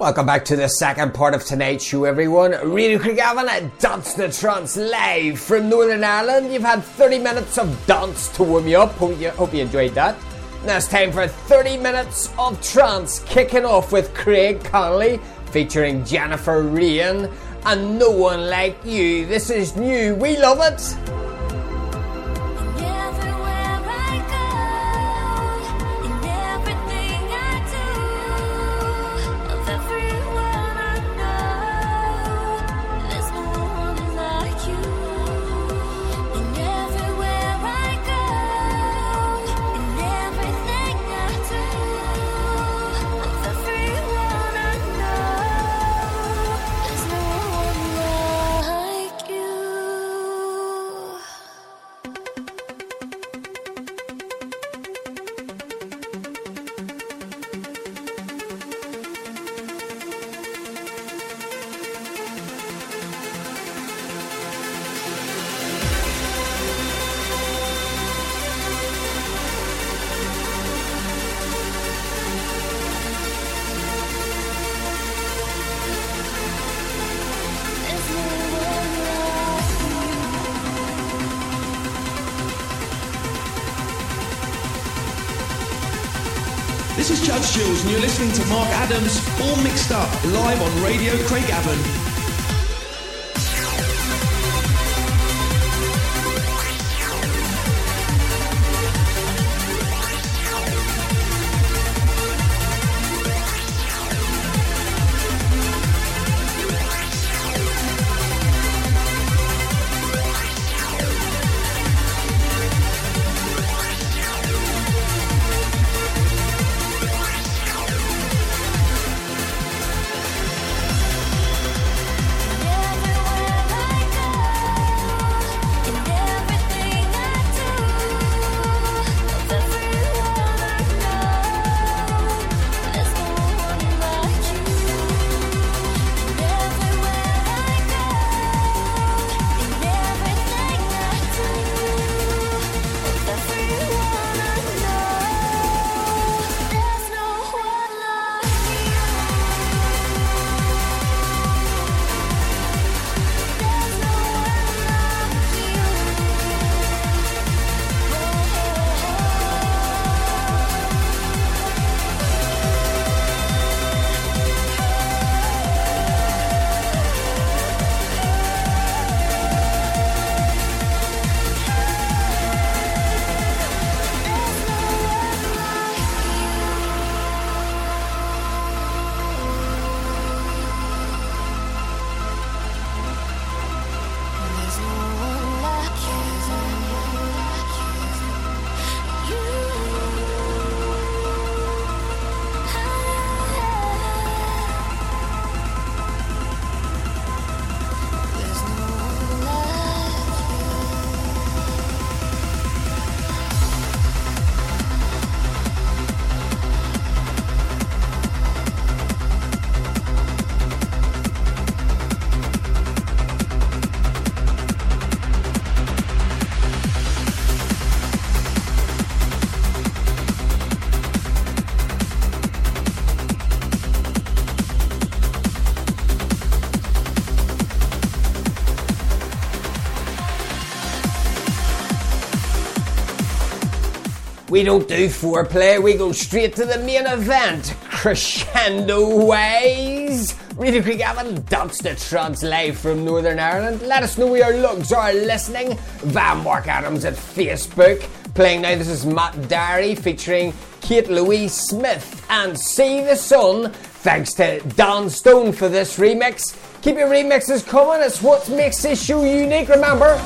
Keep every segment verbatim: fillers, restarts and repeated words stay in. Welcome back to the second part of tonight's show, everyone. Radio Craigavon, Dance the Trance, live from Northern Ireland. You've had thirty minutes of dance to warm you up. Hope you, hope you enjoyed that. Now it's time for thirty minutes of trance, kicking off with Craig Connolly, featuring Jennifer Ryan, and No One Like You. This is new. We love it. This is Judge Jules, and you're listening to Mark Adams, all mixed up, live on Radio Craigavon. We don't do foreplay, we go straight to the main event. Crescendo Ways. Radio Craigavon, Dance the Trance, live from Northern Ireland. Let us know where your lugs are listening via Mark Adams at Facebook. Playing now, this is Matt Diary featuring Kate Louise Smith and See the Sun. Thanks to Dan Stone for this remix. Keep your remixes coming, it's what makes this show unique, remember?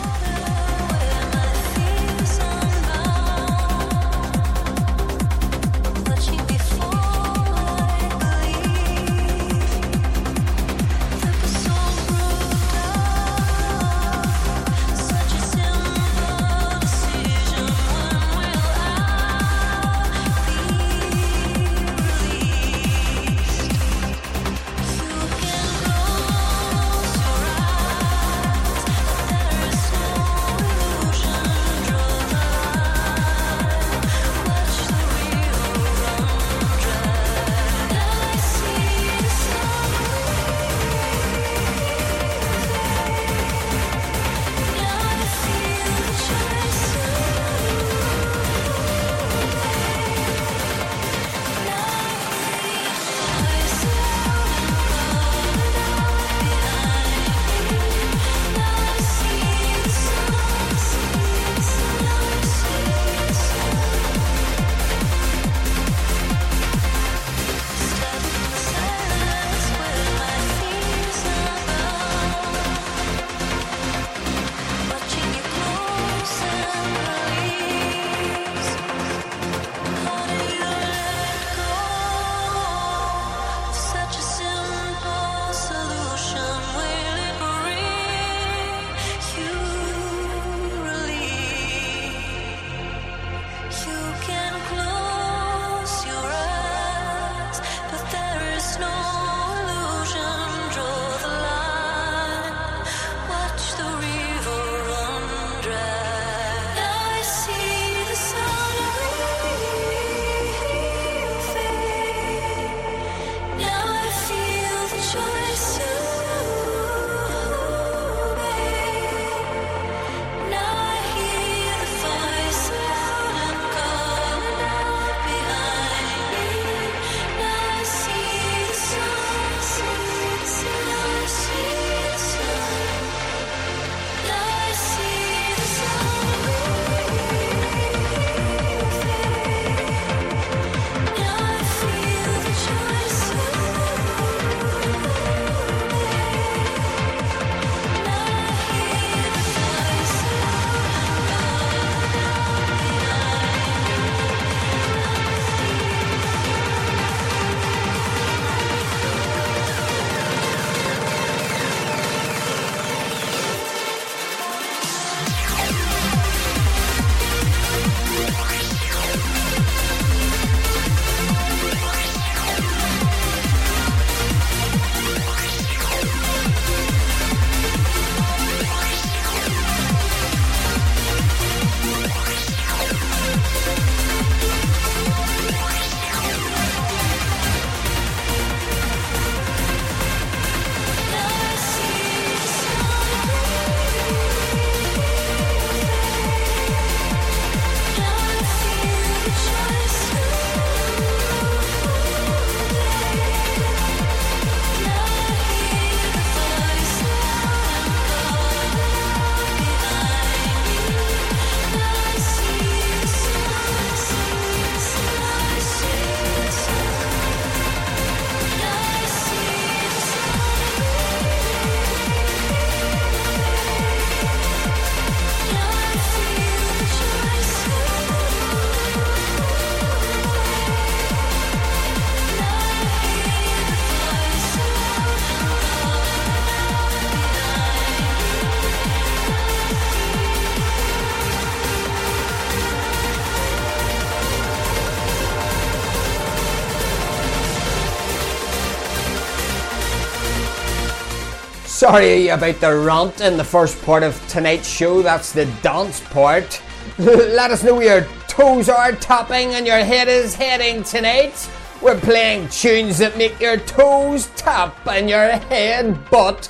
Sorry about the rant in the first part of tonight's show, that's the dance part. Let us know where your toes are tapping and your head is heading tonight. We're playing tunes that make your toes tap and your head butt.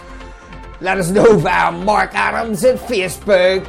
Let us know via Mark Adams at Facebook.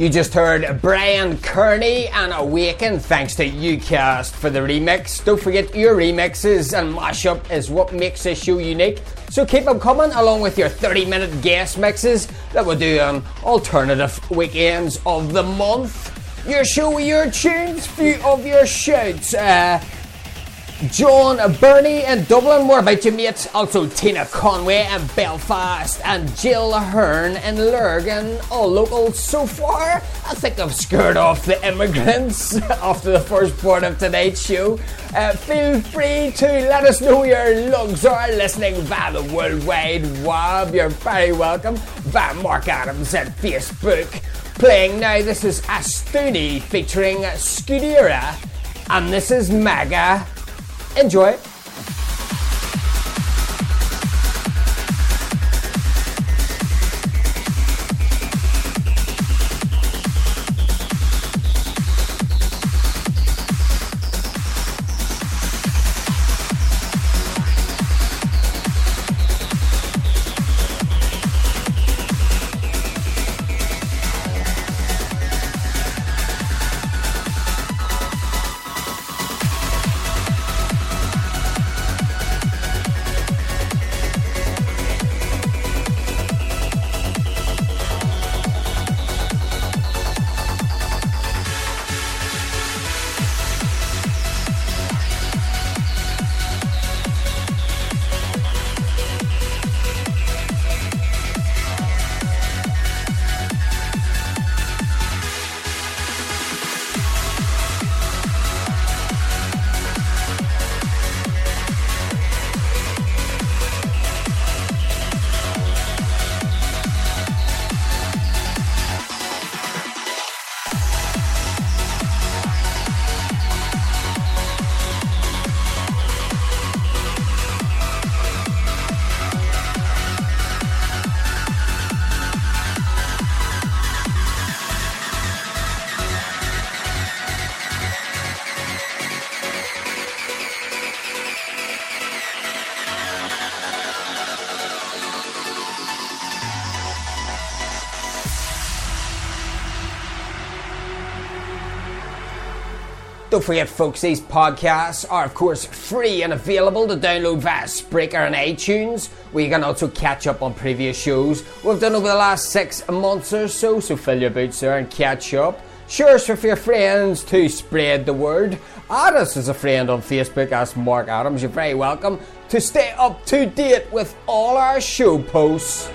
You just heard Brian Kearney and Awaken, thanks to UCast for the remix. Don't forget, your remixes and mashup is what makes this show unique. So keep them coming, along with your thirty minute guest mixes that will do on um, alternative weekends of the month. Your show with your tunes, few of your shouts. Uh, John Burney in Dublin, what about you, mates? Also Tina Conway in Belfast and Jill Hearn in Lurgan, all locals so far. I think I've scared off the immigrants after the first part of tonight's show. Uh, feel free to let us know your lugs are listening via the World Wide Web. You're very welcome via Mark Adams and Facebook. Playing now, this is Astudi featuring Scudera, and this is MAGA. Enjoy. Don't forget, folks, these podcasts are, of course, free and available to download via Spreaker and iTunes, where you can also catch up on previous shows we've done over the last six months or so, so fill your boots there and catch up. Share us with your friends to spread the word. Add us as a friend on Facebook, as Mark Adams. You're very welcome to stay up to date with all our show posts.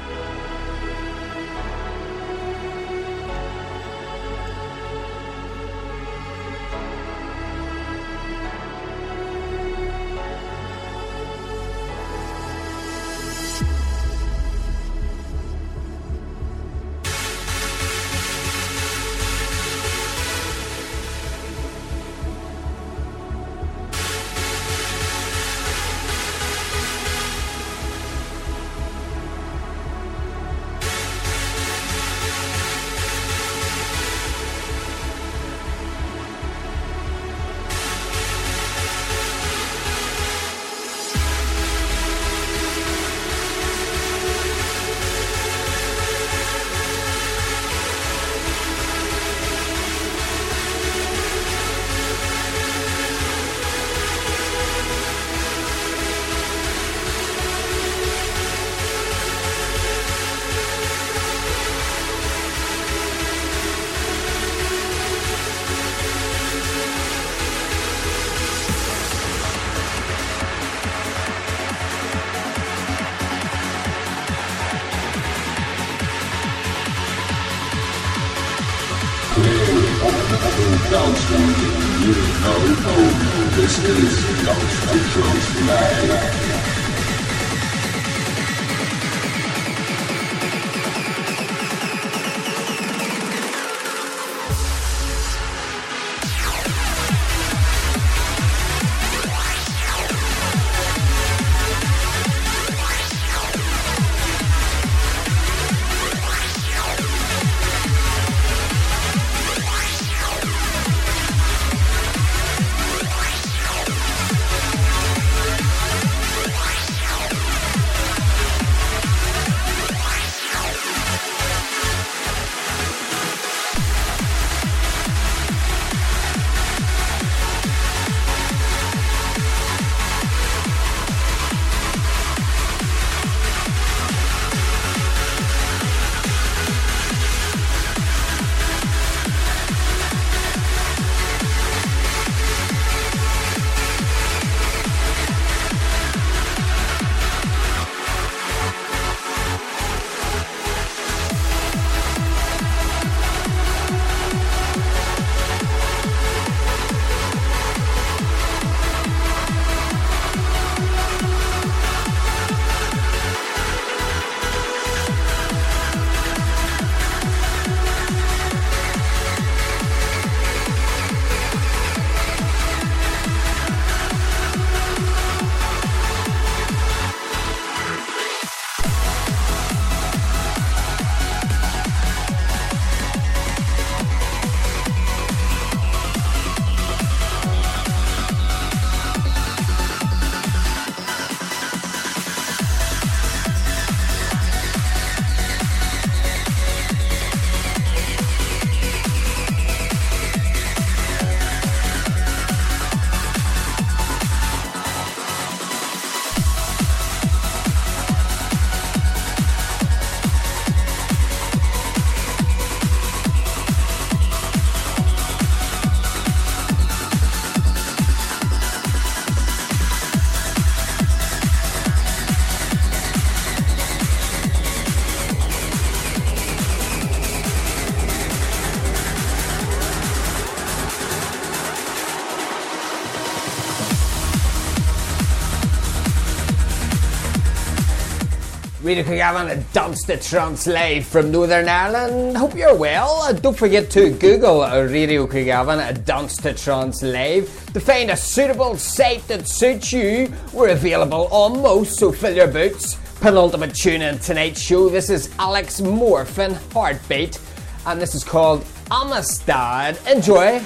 Radio Craigavon, Dumpster Trance live from Northern Ireland. Hope you're well. Don't forget to Google Radio Craigavon, Dumpster Trance live to find a suitable site that suits you. We're available on most, so fill your boots. Penultimate tune in tonight's show. This is Alex Morf in Heartbeat, and this is called Amistad. Enjoy.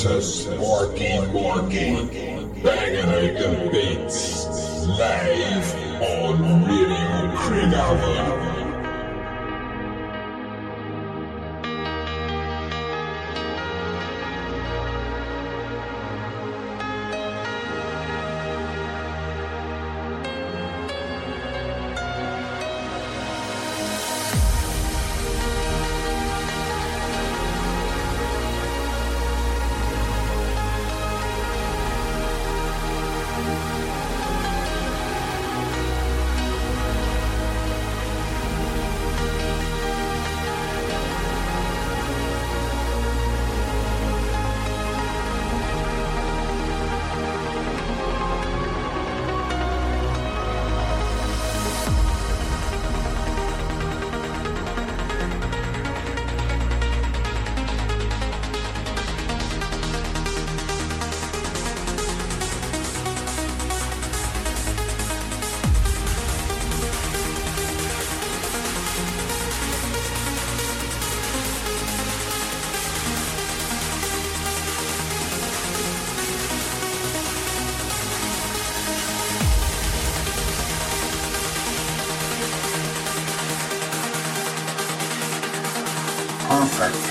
To Sporky, Borky, banging out the beats, live on Radio Craigavon.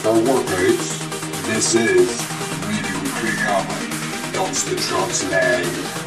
For workers, this is Radio Craigavon, Dumpster Trance Live.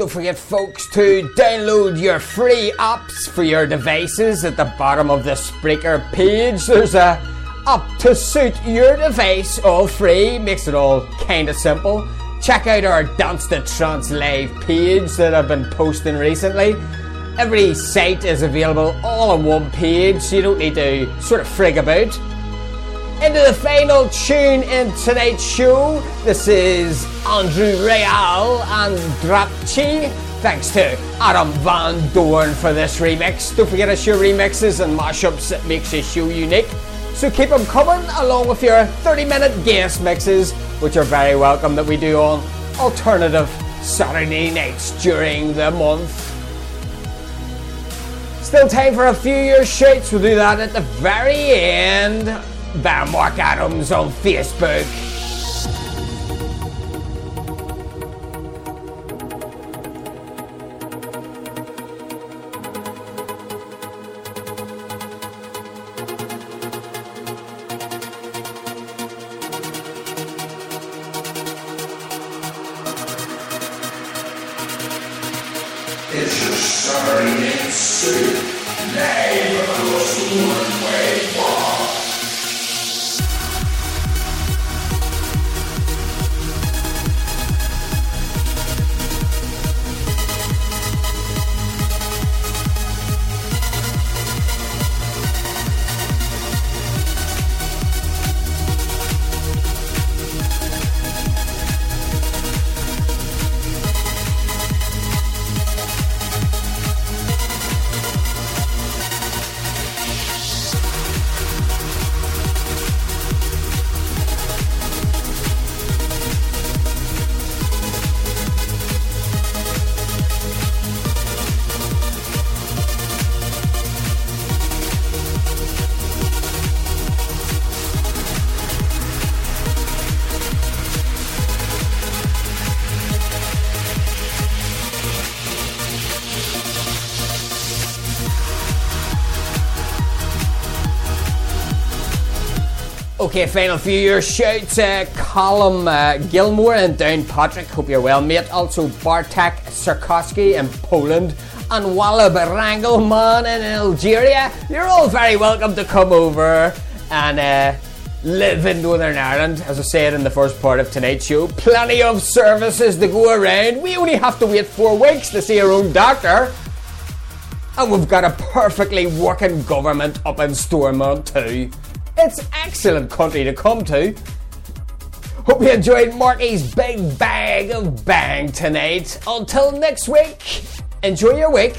Don't forget, folks, to download your free apps for your devices at the bottom of the Spreaker page. There's a app to suit your device, all free, makes it all kind of simple. Check out our Dance to Trance Live page that I've been posting recently. Every site is available all on one page, so you don't need to sort of frig about. Into the final tune in tonight's show. This is Andrew Rayel and Drapchi. Thanks to Adam Van Dorn for this remix. Don't forget to share remixes and mashups that makes your show unique. So keep them coming along with your thirty minute guest mixes, which are very welcome that we do on alternative Saturday nights during the month. Still time for a few years shouts. We'll do that at the very end. By Mark Adams on Facebook. It's a sorry in suit, name across the one-way wall. Okay, final few years shouts. Uh, Colin uh, Gilmore and Down Patrick, hope you're well, mate. Also Bartek Sarkowski in Poland and Walla Barangelman in Algeria. You're all very welcome to come over and uh, live in Northern Ireland. As I said in the first part of tonight's show, plenty of services to go around. We only have to wait four weeks to see our own doctor. And we've got a perfectly working government up in Stormont too. It's excellent country to come to. Hope you enjoyed Marky's big bag of bang tonight. Until next week, enjoy your week.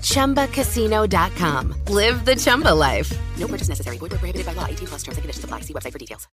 Chumba Casino dot com. Live the Chumba life. No purchase necessary. Void where prohibited by law. eighteen plus terms and conditions apply. See website for details.